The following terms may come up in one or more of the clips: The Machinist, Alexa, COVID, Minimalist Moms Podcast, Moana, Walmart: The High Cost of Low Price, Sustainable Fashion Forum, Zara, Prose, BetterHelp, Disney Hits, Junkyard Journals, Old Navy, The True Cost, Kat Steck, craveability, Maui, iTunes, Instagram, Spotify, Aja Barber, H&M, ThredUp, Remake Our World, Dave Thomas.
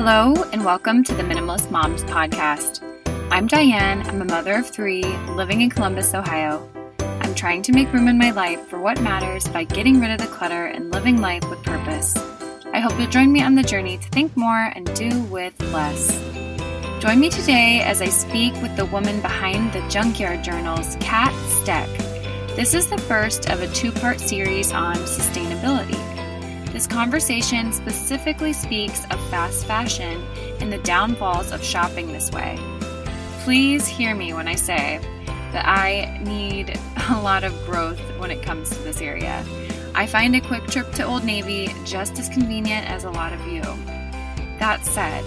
Hello, and welcome to the Minimalist Moms Podcast. I'm Diane. I'm a mother of three living in Columbus, Ohio. I'm trying to make room in my life for what matters by getting rid of the clutter and living life with purpose. I hope you'll join me on the journey to think more and do with less. Join me today as I speak with the woman behind the Junkyard Journals, Kat Steck. This is the first of a two-part series on sustainability. This conversation specifically speaks of fast fashion and the downfalls of shopping this way. Please hear me when I say that I need a lot of growth when it comes to this area. I find a quick trip to Old Navy just as convenient as a lot of you. That said,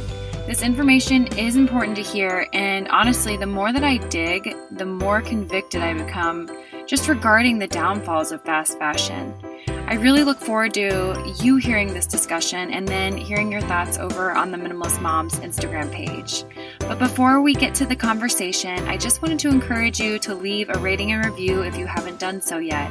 this information is important to hear, and honestly, the more that I dig, the more convicted I become just regarding the downfalls of fast fashion. I really look forward to you hearing this discussion and then hearing your thoughts over on the Minimalist Moms Instagram page. But before we get to the conversation, I just wanted to encourage you to leave a rating and review if you haven't done so yet.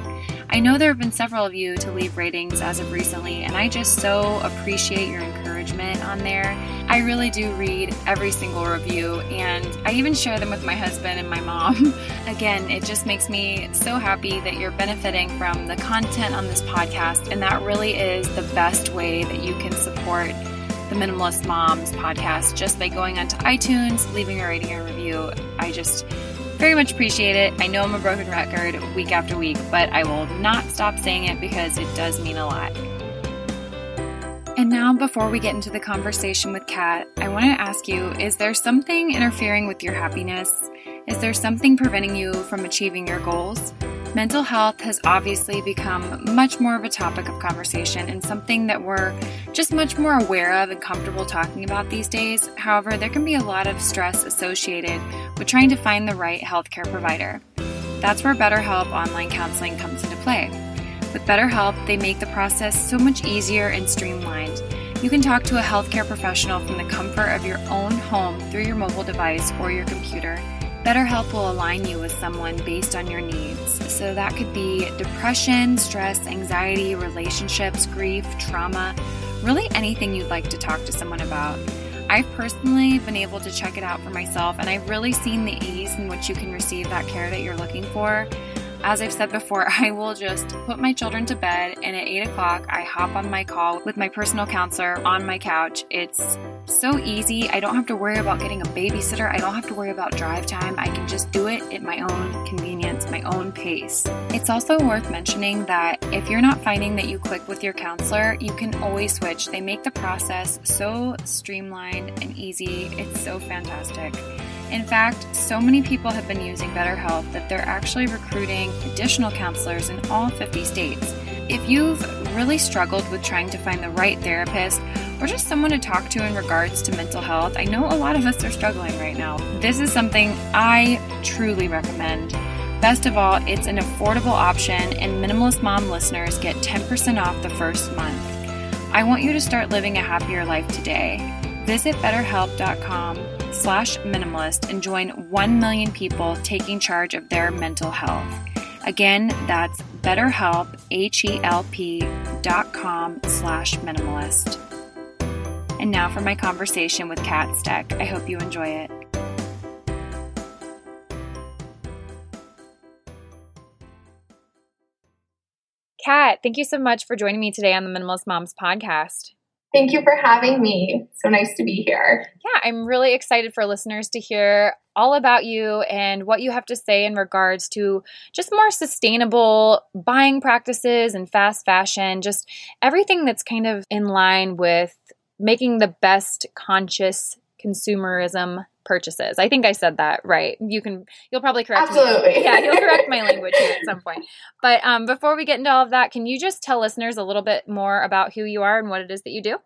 I know there have been several of you to leave ratings as of recently, and I just so appreciate your encouragement on there. I really do read every single review, and I even share them with my husband and my mom. Again, it just makes me so happy that you're benefiting from the content on this podcast, and that really is the best way that you can support the Minimalist Moms Podcast, just by going onto iTunes, leaving a rating and review. I just very much appreciate it. I know I'm a broken record week after week, but I will not stop saying it because it does mean a lot. And now, before we get into the conversation with Kat, I want to ask you, is there something interfering with your happiness? Is there something preventing you from achieving your goals? Mental health has obviously become much more of a topic of conversation and something that we're just much more aware of and comfortable talking about these days. However, there can be a lot of stress associated with trying to find the right healthcare provider. That's where BetterHelp online counseling comes into play. With BetterHelp, they make the process so much easier and streamlined. You can talk to a healthcare professional from the comfort of your own home through your mobile device or your computer. BetterHelp will align you with someone based on your needs. So that could be depression, stress, anxiety, relationships, grief, trauma, really anything you'd like to talk to someone about. I've personally been able to check it out for myself, and I've really seen the ease in which you can receive that care that you're looking for. As I've said before, I will just put my children to bed, and at 8 o'clock, I hop on my call with my personal counselor on my couch. It's so easy. I don't have to worry about getting a babysitter. I don't have to worry about drive time. I can just do it at my own convenience, my own pace. It's also worth mentioning that if you're not finding that you click with your counselor, you can always switch. They make the process so streamlined and easy. It's so fantastic. In fact, so many people have been using BetterHelp that they're actually recruiting additional counselors in all 50 states. If you've really struggled with trying to find the right therapist or just someone to talk to in regards to mental health, I know a lot of us are struggling right now. This is something I truly recommend. Best of all, it's an affordable option, and Minimalist Mom listeners get 10% off the first month. I want you to start living a happier life today. Visit BetterHelp.com/minimalist and join 1 million people taking charge of their mental health. Again, that's BetterHelp, HELP.com/minimalist. And now for my conversation with Kat Steck. I hope you enjoy it. Kat, thank you so much for joining me today on the Minimalist Moms Podcast. Thank you for having me. So nice to be here. Yeah, I'm really excited for listeners to hear all about you and what you have to say in regards to just more sustainable buying practices and fast fashion, just everything that's kind of in line with making the best conscious consumerism purchases. I think I said that right. You'll probably correct me. Absolutely. Yeah, you'll correct my language here at some point. But before we get into all of that, can you just tell listeners a little bit more about who you are and what it is that you do?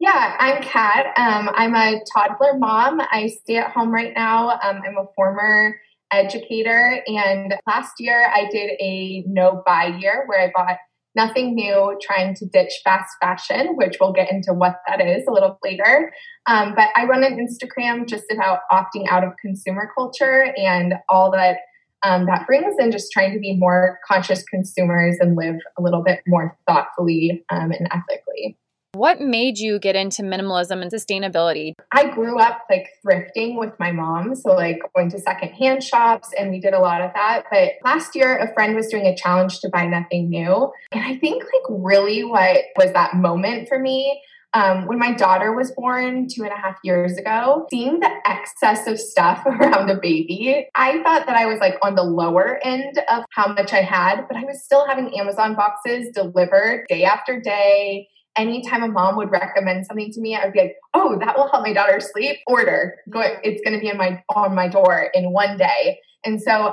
Yeah, I'm Kat. I'm a toddler mom. I stay at home right now. I'm a former educator, and last year I did a no buy year where I bought nothing new, trying to ditch fast fashion, which we'll get into what that is a little later. But I run an Instagram just about opting out of consumer culture and all that that brings, and just trying to be more conscious consumers and live a little bit more thoughtfully and ethically. What made you get into minimalism and sustainability? I grew up like thrifting with my mom. So like going to secondhand shops, and we did a lot of that. But last year, a friend was doing a challenge to buy nothing new. And I think like really what was that moment for me, when my daughter was born 2.5 years ago, seeing the excess of stuff around a baby, I thought that I was like on the lower end of how much I had, but I was still having Amazon boxes delivered day after day. Anytime a mom would recommend something to me, I would be like, oh, that will help my daughter sleep. Order. It's going to be on my door in one day. And so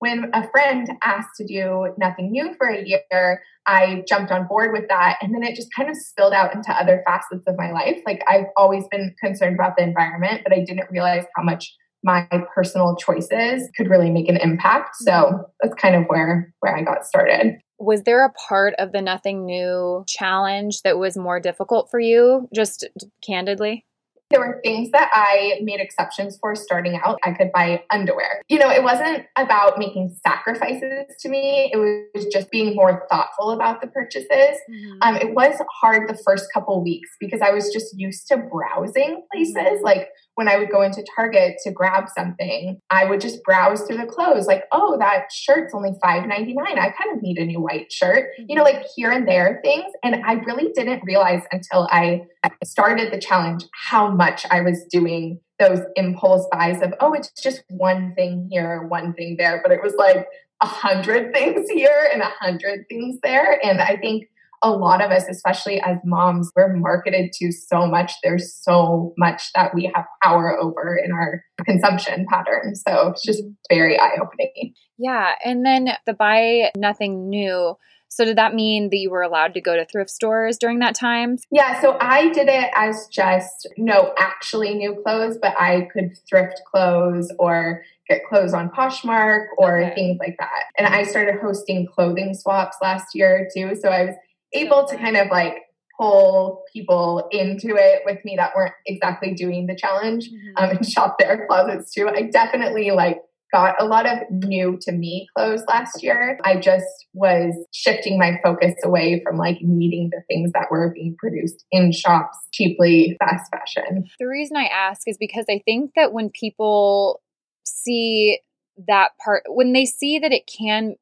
when a friend asked to do nothing new for a year, I jumped on board with that. And then it just kind of spilled out into other facets of my life. Like I've always been concerned about the environment, but I didn't realize how much my personal choices could really make an impact. So that's kind of where I got started. Was there a part of the Nothing New challenge that was more difficult for you, just candidly? There were things that I made exceptions for starting out. I could buy underwear. You know, it wasn't about making sacrifices to me. It was just being more thoughtful about the purchases. Mm-hmm. It was hard the first couple weeks because I was just used to browsing places. Mm-hmm. Like when I would go into Target to grab something, I would just browse through the clothes. Like, oh, that shirt's only $5.99. I kind of need a new white shirt. Mm-hmm. You know, like here and there things. And I really didn't realize until I started the challenge how much I was doing those impulse buys of, oh, it's just one thing here, one thing there. But it was like 100 things here and 100 things there. And I think a lot of us, especially as moms, we're marketed to so much. There's so much that we have power over in our consumption pattern. So it's just very eye-opening. Yeah. And then the buy nothing new. So did that mean that you were allowed to go to thrift stores during that time? Yeah. So I did it as just no actually new clothes, but I could thrift clothes or get clothes on Poshmark or things like that. And I started hosting clothing swaps last year too. So I was able to kind of like pull people into it with me that weren't exactly doing the challenge and shop their closets too. I definitely like got a lot of new to me clothes last year. I just was shifting my focus away from like needing the things that were being produced in shops cheaply, fast fashion. The reason I ask is because I think that when people see that part, when they see that it can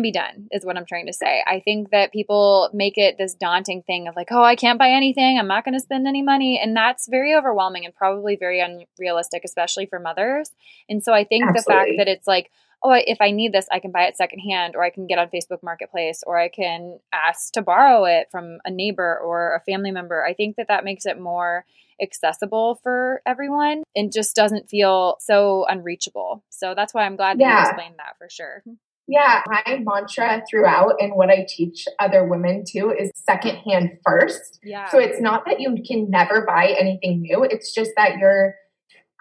be done is what I'm trying to say. I think that people make it this daunting thing of like, oh, I can't buy anything. I'm not going to spend any money. And that's very overwhelming and probably very unrealistic, especially for mothers. And so I think the fact that it's like, oh, if I need this, I can buy it secondhand, or I can get on Facebook Marketplace, or I can ask to borrow it from a neighbor or a family member. I think that makes it more accessible for everyone and just doesn't feel so unreachable. So that's why I'm glad that you explained that for sure. Yeah, my mantra throughout and what I teach other women too is secondhand first. Yeah. So it's not that you can never buy anything new. It's just that you're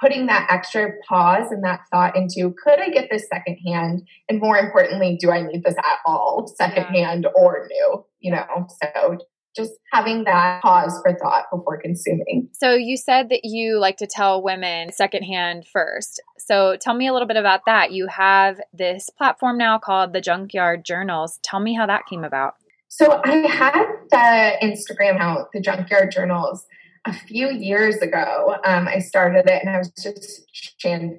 putting that extra pause and that thought into, could I get this secondhand? And more importantly, do I need this at all, secondhand or new? You know, so just having that pause for thought before consuming. So you said that you like to tell women secondhand first. So tell me a little bit about that. You have this platform now called the Junkyard Journals. Tell me how that came about. So I had the Instagram account, the Junkyard Journals, a few years ago. I started it and I was just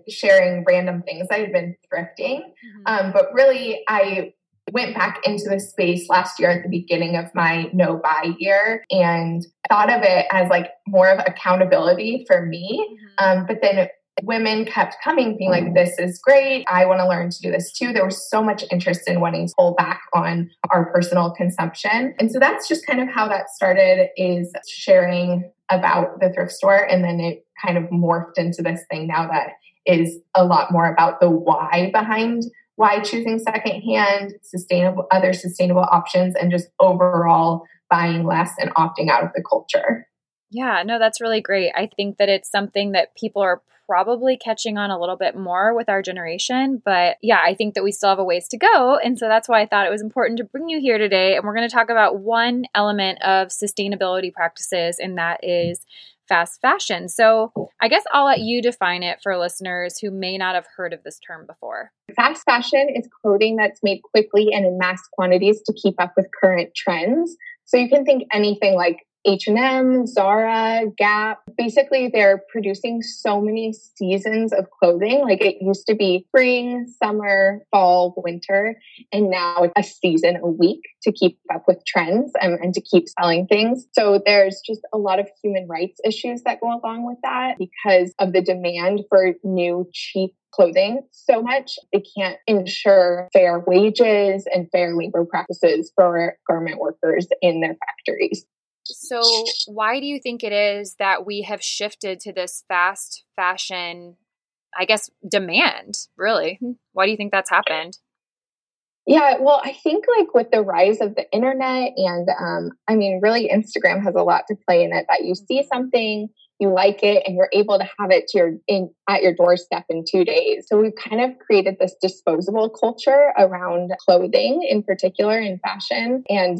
sharing random things I had been thrifting. Mm-hmm. But really, I went back into the space last year at the beginning of my no buy year and thought of it as like more of accountability for me. But then women kept coming being like, this is great. I want to learn to do this too. There was so much interest in wanting to pull back on our personal consumption. And so that's just kind of how that started, is sharing about the thrift store. And then it kind of morphed into this thing now that is a lot more about the why behind why choosing secondhand, other sustainable options, and just overall buying less and opting out of the culture. Yeah, no, that's really great. I think that it's something that people are probably catching on a little bit more with our generation. But yeah, I think that we still have a ways to go. And so that's why I thought it was important to bring you here today. And we're going to talk about one element of sustainability practices, and that is fast fashion. So I guess I'll let you define it for listeners who may not have heard of this term before. Fast fashion is clothing that's made quickly and in mass quantities to keep up with current trends. So you can think anything like H&M, Zara, Gap. Basically, they're producing so many seasons of clothing. Like it used to be spring, summer, fall, winter, and now it's a season a week to keep up with trends and to keep selling things. So there's just a lot of human rights issues that go along with that because of the demand for new, cheap clothing so much. They can't ensure fair wages and fair labor practices for garment workers in their factories. So why do you think it is that we have shifted to this fast fashion, I guess, demand, really? Why do you think that's happened? Yeah, well, I think like with the rise of the internet and really Instagram has a lot to play in it, that you see something, you like it, and you're able to have it to at your doorstep in 2 days. So we've kind of created this disposable culture around clothing in particular and fashion. And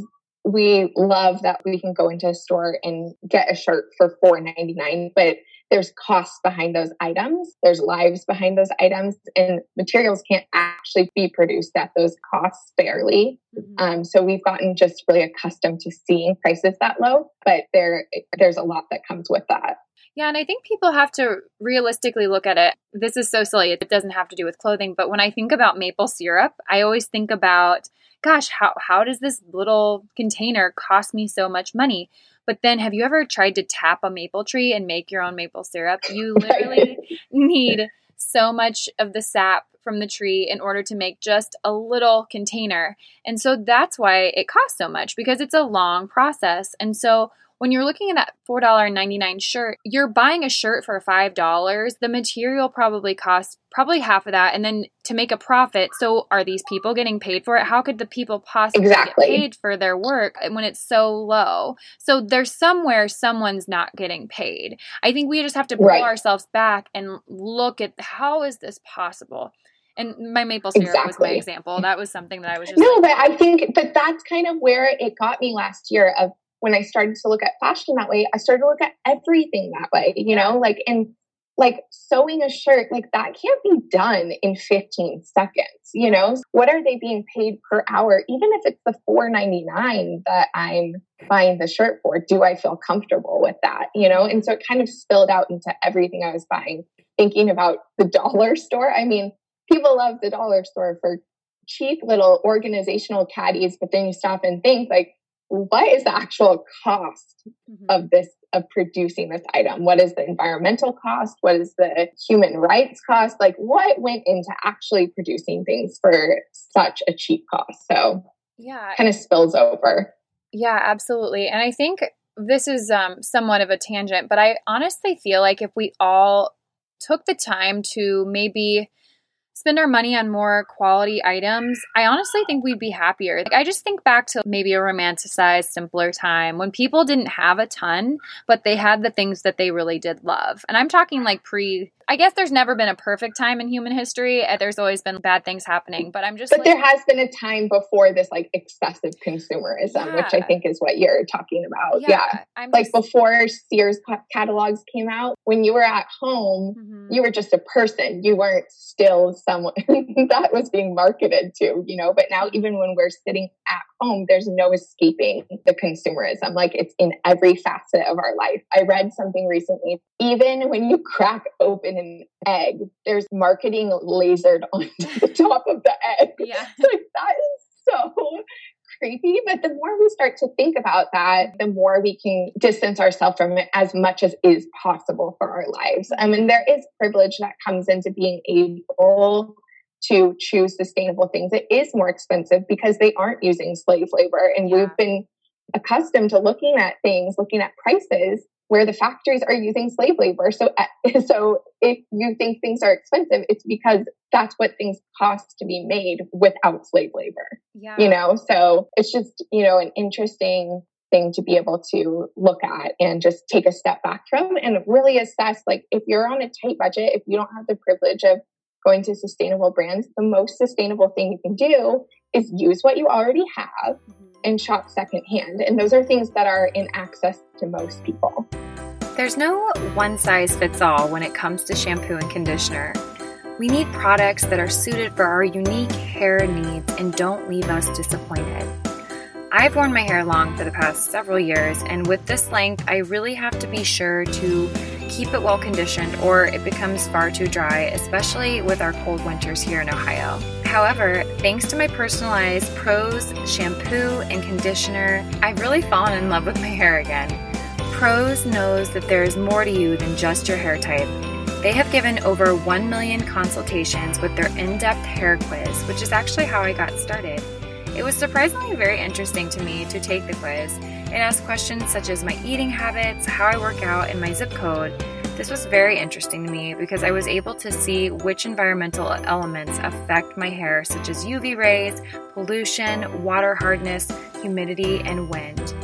we love that we can go into a store and get a shirt for $4.99, but there's costs behind those items. There's lives behind those items, and materials can't actually be produced at those costs fairly. Mm-hmm. So we've gotten just really accustomed to seeing prices that low, but there's a lot that comes with that. Yeah, and I think people have to realistically look at it. This is so silly. It doesn't have to do with clothing, but when I think about maple syrup, I always think about, gosh, how does this little container cost me so much money? But then have you ever tried to tap a maple tree and make your own maple syrup? You literally need so much of the sap from the tree in order to make just a little container. And so that's why it costs so much, because it's a long process. And so when you're looking at that $4.99 shirt, you're buying a shirt for $5. The material probably costs probably half of that. And then to make a profit, so are these people getting paid for it? How could the people possibly get paid for their work when it's so low? So there's somewhere someone's not getting paid. I think we just have to pull ourselves back and look at how is this possible? And my maple syrup was my example. That was something that I was just but I think that that's kind of where it got me last year of, when I started to look at fashion that way, I started to look at everything that way, you know, like, and like sewing a shirt, like that can't be done in 15 seconds, you know, what are they being paid per hour? Even if it's the $4.99 that I'm buying the shirt for, do I feel comfortable with that? You know? And so it kind of spilled out into everything I was buying, thinking about the dollar store. I mean, people love the dollar store for cheap little organizational caddies, but then you stop and think like, what is the actual cost of this, of producing this item? What is the environmental cost? What is the human rights cost? Like what went into actually producing things for such a cheap cost? So yeah, kind of spills over. Yeah, absolutely. And I think this is somewhat of a tangent, but I honestly feel like if we all took the time to maybe spend our money on more quality items, I honestly think we'd be happier. Like I just think back to maybe a romanticized, simpler time when people didn't have a ton, but they had the things that they really did love. And I'm talking like I guess there's never been a perfect time in human history. There's always been bad things happening, but there has been a time before this like excessive consumerism, which I think is what you're talking about. Yeah. Before Sears catalogs came out, when you were at home, you were just a person. You weren't still someone that was being marketed to, you know, but now even when we're sitting at home, there's no escaping the consumerism. Like it's in every facet of our life. I read something recently, even when you crack open an egg, there's marketing lasered onto the top of the egg. Yeah. Like that is so creepy. But the more we start to think about that, the more we can distance ourselves from it as much as is possible for our lives. I mean, there is privilege that comes into being able to choose sustainable things. It is more expensive because they aren't using slave labor. And we've been accustomed to looking at things, looking at prices where the factories are using slave labor. So if you think things are expensive, it's because that's what things cost to be made without slave labor, you know? So it's just, you know, an interesting thing to be able to look at and just take a step back from and really assess, like if you're on a tight budget, if you don't have the privilege of going to sustainable brands, the most sustainable thing you can do is use what you already have and shop secondhand. And those are things that are in access to most people. There's no one size fits all when it comes to shampoo and conditioner. We need products that are suited for our unique hair needs and don't leave us disappointed. I've worn my hair long for the past several years, and with this length, I really have to be sure to keep it well conditioned or it becomes far too dry, especially with our cold winters here in Ohio. However, thanks to my personalized Prose shampoo and conditioner, I've really fallen in love with my hair again. Prose knows that there is more to you than just your hair type. They have given over 1 million consultations with their in-depth hair quiz, which is actually how I got started. It was surprisingly very interesting to me to take the quiz. It asked questions such as my eating habits, how I work out, and my zip code. This was very interesting to me because I was able to see which environmental elements affect my hair, such as UV rays, pollution, water hardness, humidity, and wind.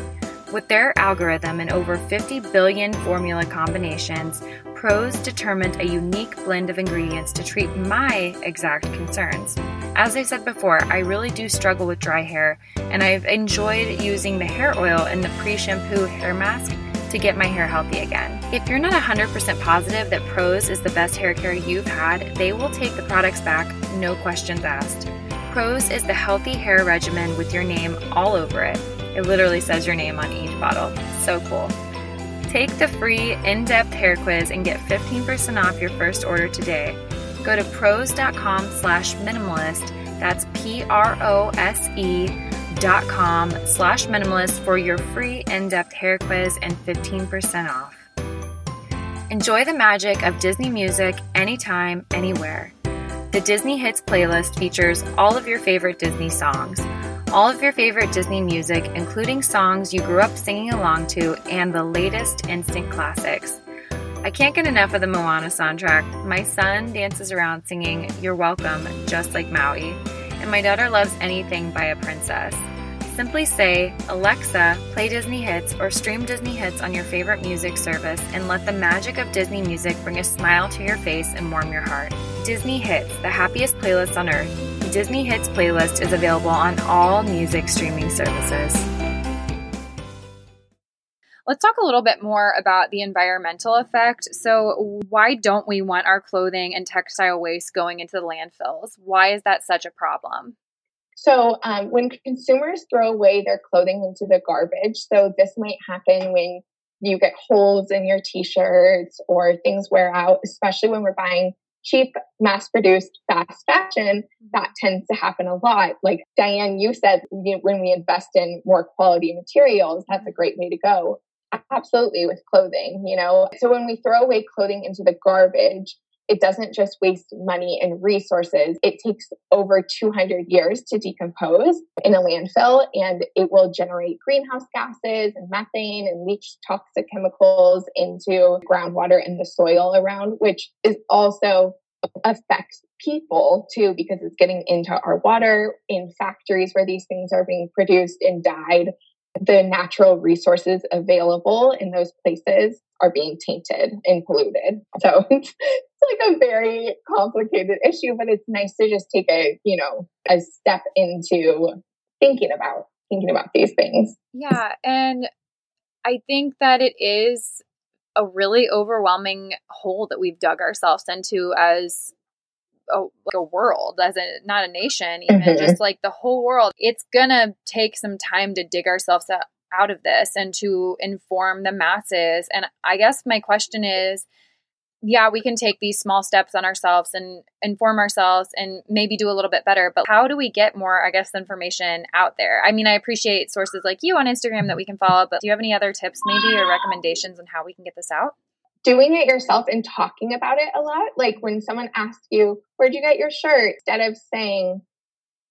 With their algorithm and over 50 billion formula combinations, Prose determined a unique blend of ingredients to treat my exact concerns. As I said before, I really do struggle with dry hair, and I've enjoyed using the hair oil and the pre-shampoo hair mask to get my hair healthy again. If you're not 100% positive that Prose is the best hair care you've had, they will take the products back, no questions asked. Prose is the healthy hair regimen with your name all over it. It literally says your name on each bottle. So cool. Take the free in-depth hair quiz and get 15% off your first order today. Go to prose.com/minimalist. That's prose.com/minimalist for your free in-depth hair quiz and 15% off. Enjoy the magic of Disney music anytime, anywhere. The Disney Hits playlist features all of your favorite Disney songs. All of your favorite Disney music, including songs you grew up singing along to, and the latest instant classics. I can't get enough of the Moana soundtrack. My son dances around singing You're Welcome, just like Maui, and my daughter loves anything by a princess. Simply say, Alexa, play Disney Hits or stream Disney Hits on your favorite music service and let the magic of Disney music bring a smile to your face and warm your heart. Disney Hits, the happiest playlist on earth. Disney Hits playlist is available on all music streaming services. Let's talk a little bit more about the environmental effect. So why don't we want our clothing and textile waste going into the landfills? Why is that such a problem? So when consumers throw away their clothing into the garbage, so this might happen when you get holes in your t-shirts or things wear out, especially when we're buying cheap, mass-produced, fast fashion, that tends to happen a lot. Like Diane, you said, when we invest in more quality materials, that's a great way to go. Absolutely, with clothing, you know. So when we throw away clothing into the garbage, it doesn't just waste money and resources. It takes over 200 years to decompose in a landfill, and it will generate greenhouse gases and methane and leach toxic chemicals into groundwater and the soil around, which is also affects people too, because it's getting into our water in factories where these things are being produced and dyed. The natural resources available in those places are being tainted and polluted. So it's like a very complicated issue, but it's nice to just take a step into thinking about these things. Yeah. And I think that it is a really overwhelming hole that we've dug ourselves into as a world, not a nation, even just like the whole world. It's gonna take some time to dig ourselves out of this and to inform the masses. And I guess my question is, yeah, we can take these small steps on ourselves and inform ourselves and maybe do a little bit better, but how do we get more, I guess, information out there? I mean, I appreciate sources like you on Instagram that we can follow, but do you have any other tips maybe or recommendations on how we can get this out? Doing it yourself and talking about it a lot. Like when someone asks you, where'd you get your shirt? Instead of saying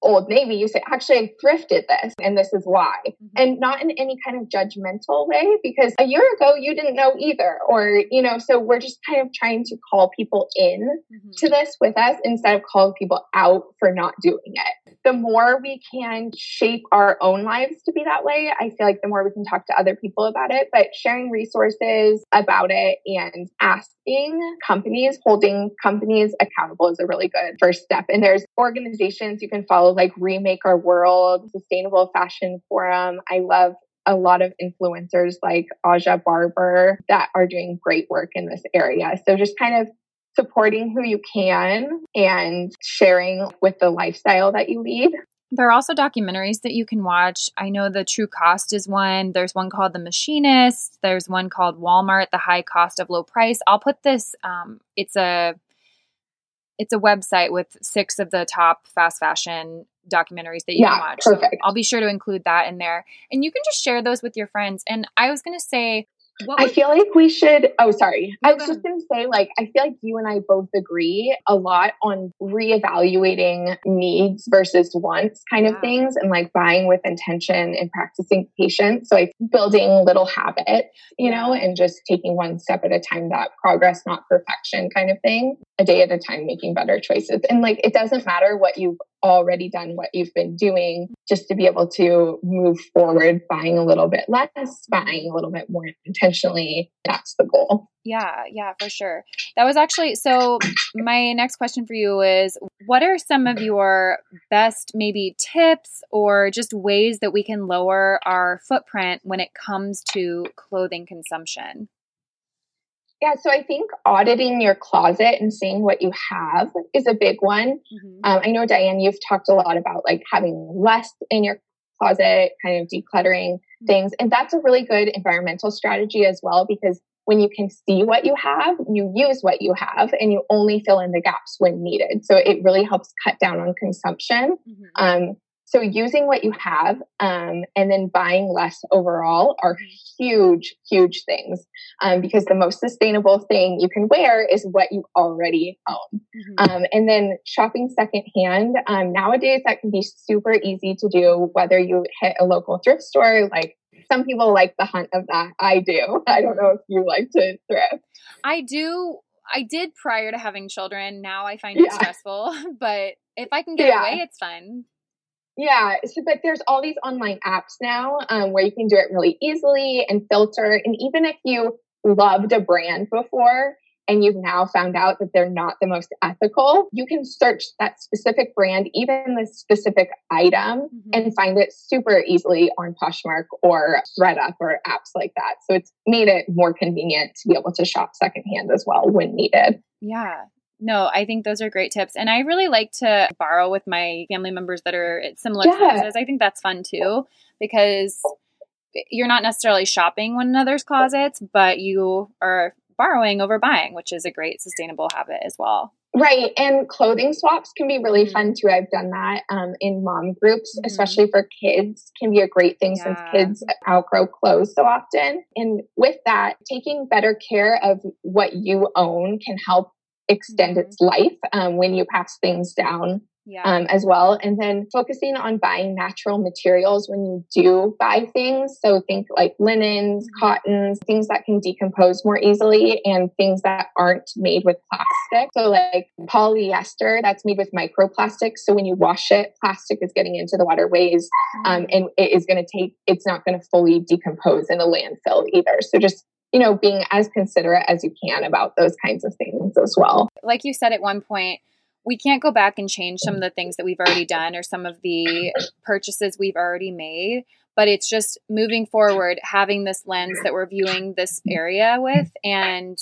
Old Navy, you say, actually, I thrifted this and this is why. And not in any kind of judgmental way, because a year ago you didn't know either. Or, so we're just kind of trying to call people in to this with us instead of calling people out for not doing it. The more we can shape our own lives to be that way, I feel like the more we can talk to other people about it, but sharing resources about it and asking companies, holding companies accountable is a really good first step. And there's organizations you can follow like Remake Our World, Sustainable Fashion Forum. I love a lot of influencers like Aja Barber that are doing great work in this area. So just kind of supporting who you can and sharing with the lifestyle that you lead. There are also documentaries that you can watch. I know The True Cost is one. There's one called The Machinist. There's one called Walmart: The High Cost of Low Price. I'll put this. It's a website with 6 of the top fast fashion documentaries that you can watch. Perfect. So I'll be sure to include that in there, and you can just share those with your friends. And I was going to say, I feel like you and I both agree a lot on reevaluating needs versus wants kind of things, and like buying with intention and practicing patience. So like building little habits, and just taking one step at a time, that progress, not perfection kind of thing, a day at a time, making better choices. And like, it doesn't matter what you've already done, what you've been doing, just to be able to move forward, buying a little bit less, buying a little bit more intentionally. That's the goal. Yeah, for sure. That was actually, so my next question for you is, what are some of your best maybe tips or just ways that we can lower our footprint when it comes to clothing consumption? Yeah, so I think auditing your closet and seeing what you have is a big one. Mm-hmm. I know, Diane, you've talked a lot about like having less in your closet, kind of decluttering things. And that's a really good environmental strategy as well, because when you can see what you have, you use what you have, and you only fill in the gaps when needed. So it really helps cut down on consumption. Mm-hmm. So using what you have and then buying less overall are huge, huge things because the most sustainable thing you can wear is what you already own. Mm-hmm. And then shopping secondhand. Nowadays, that can be super easy to do, whether you hit a local thrift store. Like, some people like the hunt of that. I do. I don't know if you like to thrift. I do. I did prior to having children. Now I find it stressful. But if I can get away, it's fun. Yeah. So, but there's all these online apps now where you can do it really easily and filter. And even if you loved a brand before and you've now found out that they're not the most ethical, you can search that specific brand, even the specific item, and find it super easily on Poshmark or ThredUp or apps like that. So it's made it more convenient to be able to shop secondhand as well when needed. Yeah. No, I think those are great tips. And I really like to borrow with my family members that are at similar sizes. I think that's fun too, because you're not necessarily shopping one another's closets, but you are borrowing over buying, which is a great sustainable habit as well. Right. And clothing swaps can be really fun too. I've done that in mom groups, especially for kids, can be a great thing since kids outgrow clothes so often. And with that, taking better care of what you own can help extend its life when you pass things down as well. And then focusing on buying natural materials when you do buy things. So think like linens, cottons, things that can decompose more easily, and things that aren't made with plastic. So like polyester, that's made with microplastics. So when you wash it, plastic is getting into the waterways and it's not going to fully decompose in a landfill either. So just being as considerate as you can about those kinds of things as well. Like you said at one point, we can't go back and change some of the things that we've already done or some of the purchases we've already made, but it's just moving forward, having this lens that we're viewing this area with, and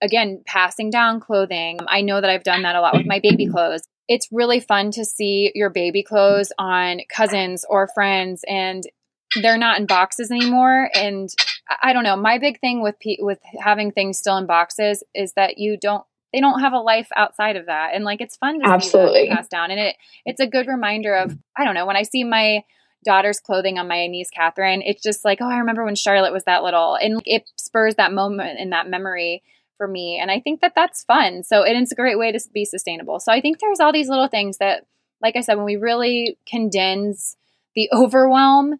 again, passing down clothing. I know that I've done that a lot with my baby clothes. It's really fun to see your baby clothes on cousins or friends, and they're not in boxes anymore. And I don't know. My big thing with having things still in boxes is that they don't have a life outside of that. And like, it's fun to see that pass down. And it's a good reminder of, I don't know, when I see my daughter's clothing on my niece, Catherine, it's just like, oh, I remember when Charlotte was that little, and it spurs that moment and that memory for me. And I think that that's fun. So it's a great way to be sustainable. So I think there's all these little things that, like I said, when we really condense the overwhelm,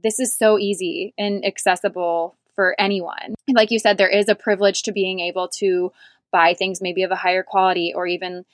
this is so easy and accessible for anyone. Like you said, there is a privilege to being able to buy things maybe of a higher quality, or even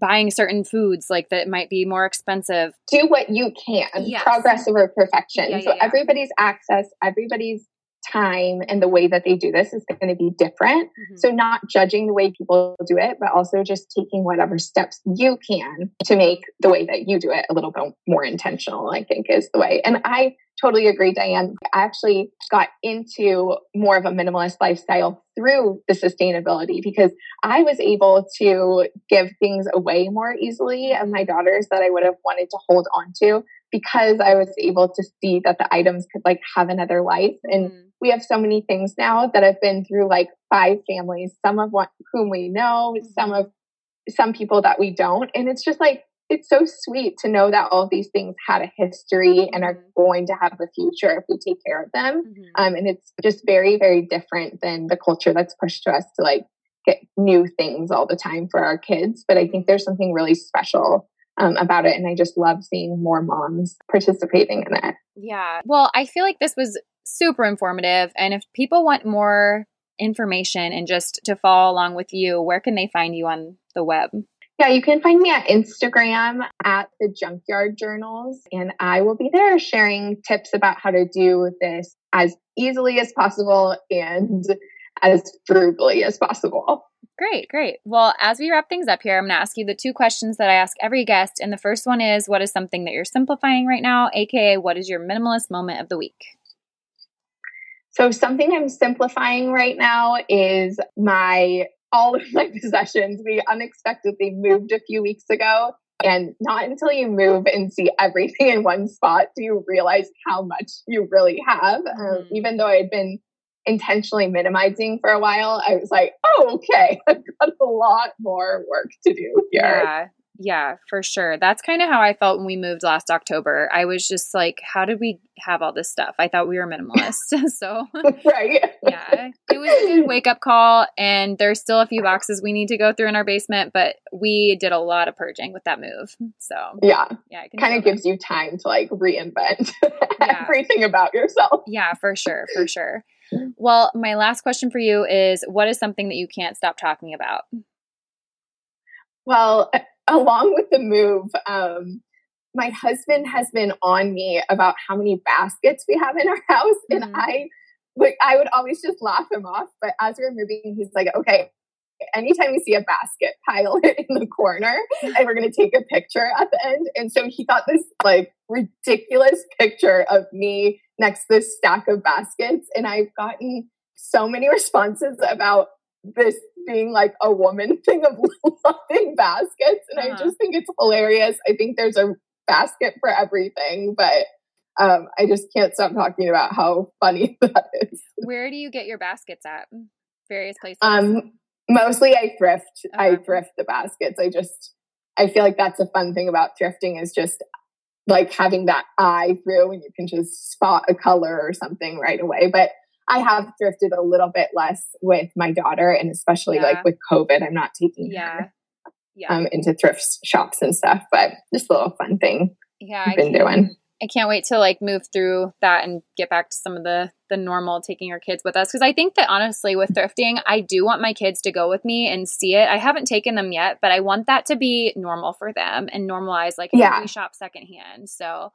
buying certain foods like that might be more expensive. Do what you can. Yes. Progress over perfection. Everybody's access, everybody's time and the way that they do this is going to be different. Mm-hmm. So not judging the way people do it, but also just taking whatever steps you can to make the way that you do it a little bit more intentional, I think is the way. And I totally agree, Diane. I actually got into more of a minimalist lifestyle through the sustainability because I was able to give things away more easily and my daughters that I would have wanted to hold on to because I was able to see that the items could like have another life. And we have so many things now that have been through like 5 families, some of whom we know, some people that we don't. And it's just like, it's so sweet to know that all these things had a history and are going to have a future if we take care of them. Mm-hmm. And it's just very, very different than the culture that's pushed to us to like get new things all the time for our kids. But I think there's something really special about it. And I just love seeing more moms participating in it. Yeah. Well, I feel like this was super informative. And if people want more information and just to follow along with you, where can they find you on the web? Yeah, you can find me at Instagram at the Junkyard Journals, and I will be there sharing tips about how to do this as easily as possible and as frugally as possible. Great, great. Well, as we wrap things up here, I'm going to ask you the 2 questions that I ask every guest. And the first one is, what is something that you're simplifying right now? AKA, what is your minimalist moment of the week? So something I'm simplifying right now is all of my possessions. We unexpectedly moved a few weeks ago, and not until you move and see everything in one spot do you realize how much you really have. Even though I had been intentionally minimizing for a while, I was like, oh, okay, I've got a lot more work to do here. Yeah, for sure. That's kind of how I felt when we moved last October. I was just like, how did we have all this stuff? I thought we were minimalists. So right. Yeah, it was a good wake-up call, and there's still a few boxes we need to go through in our basement, but we did a lot of purging with that move. So yeah, it kind of gives you time to like reinvent everything about yourself. Yeah, for sure. Well, my last question for you is, what is something that you can't stop talking about? Well, along with the move, my husband has been on me about how many baskets we have in our house. Mm-hmm. And I would always just laugh him off. But as we were moving, he's like, okay, anytime we see a basket, pile it in the corner and we're going to take a picture at the end. And so he got this like ridiculous picture of me next to this stack of baskets. And I've gotten so many responses about this being like a woman thing of loving baskets. And I just think it's hilarious. I think there's a basket for everything, but I just can't stop talking about how funny that is. Where do you get your baskets at? Various places? Mostly I thrift. Uh-huh. I thrift the baskets. I feel like that's a fun thing about thrifting is just like having that eye through and you can just spot a color or something right away. But I have thrifted a little bit less with my daughter, and especially like with COVID, I'm not taking her into thrift shops and stuff, but just a little fun thing I've been doing. I can't wait to like move through that and get back to some of the normal taking our kids with us. Cause I think that honestly with thrifting, I do want my kids to go with me and see it. I haven't taken them yet, but I want that to be normal for them and normalize like we shop secondhand. So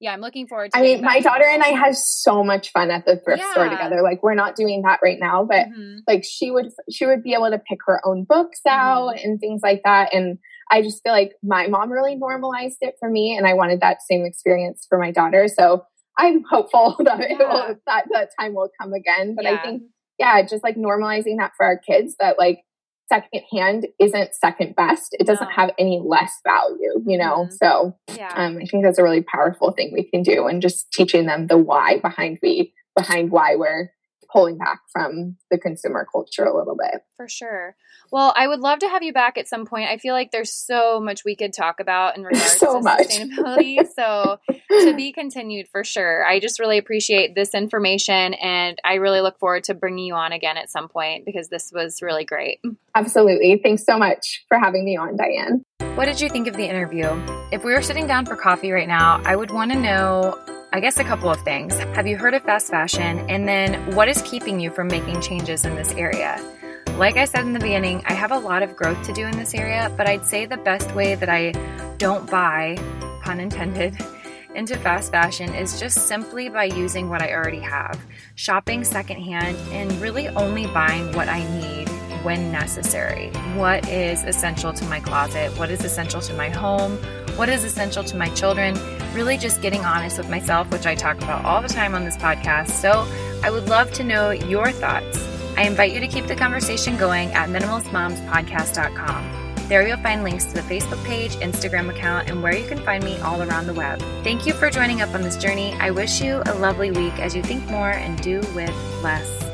yeah, I'm looking forward to it. I mean, my daughter and I had so much fun at the thrift store together. Like, we're not doing that right now, but like she would be able to pick her own books out and things like that. And I just feel like my mom really normalized it for me, and I wanted that same experience for my daughter. So I'm hopeful that that time will come again. But I think, just like normalizing that for our kids, that like secondhand isn't second best. It doesn't have any less value, you know? So I think that's a really powerful thing we can do, and just teaching them the why behind why we're pulling back from the consumer culture a little bit. For sure. Well, I would love to have you back at some point. I feel like there's so much we could talk about in regards to sustainability. So to be continued for sure. I just really appreciate this information, and I really look forward to bringing you on again at some point because this was really great. Absolutely. Thanks so much for having me on, Diane. What did you think of the interview? If we were sitting down for coffee right now, I would want to know, I guess, a couple of things. Have you heard of fast fashion? And then what is keeping you from making changes in this area? Like I said in the beginning, I have a lot of growth to do in this area, but I'd say the best way that I don't buy, pun intended, into fast fashion is just simply by using what I already have, shopping secondhand, and really only buying what I need when necessary. What is essential to my closet? What is essential to my home? What is essential to my children? Really just getting honest with myself, which I talk about all the time on this podcast. So I would love to know your thoughts. I invite you to keep the conversation going at minimalistmomspodcast.com. There you'll find links to the Facebook page, Instagram account, and where you can find me all around the web. Thank you for joining up on this journey. I wish you a lovely week as you think more and do with less.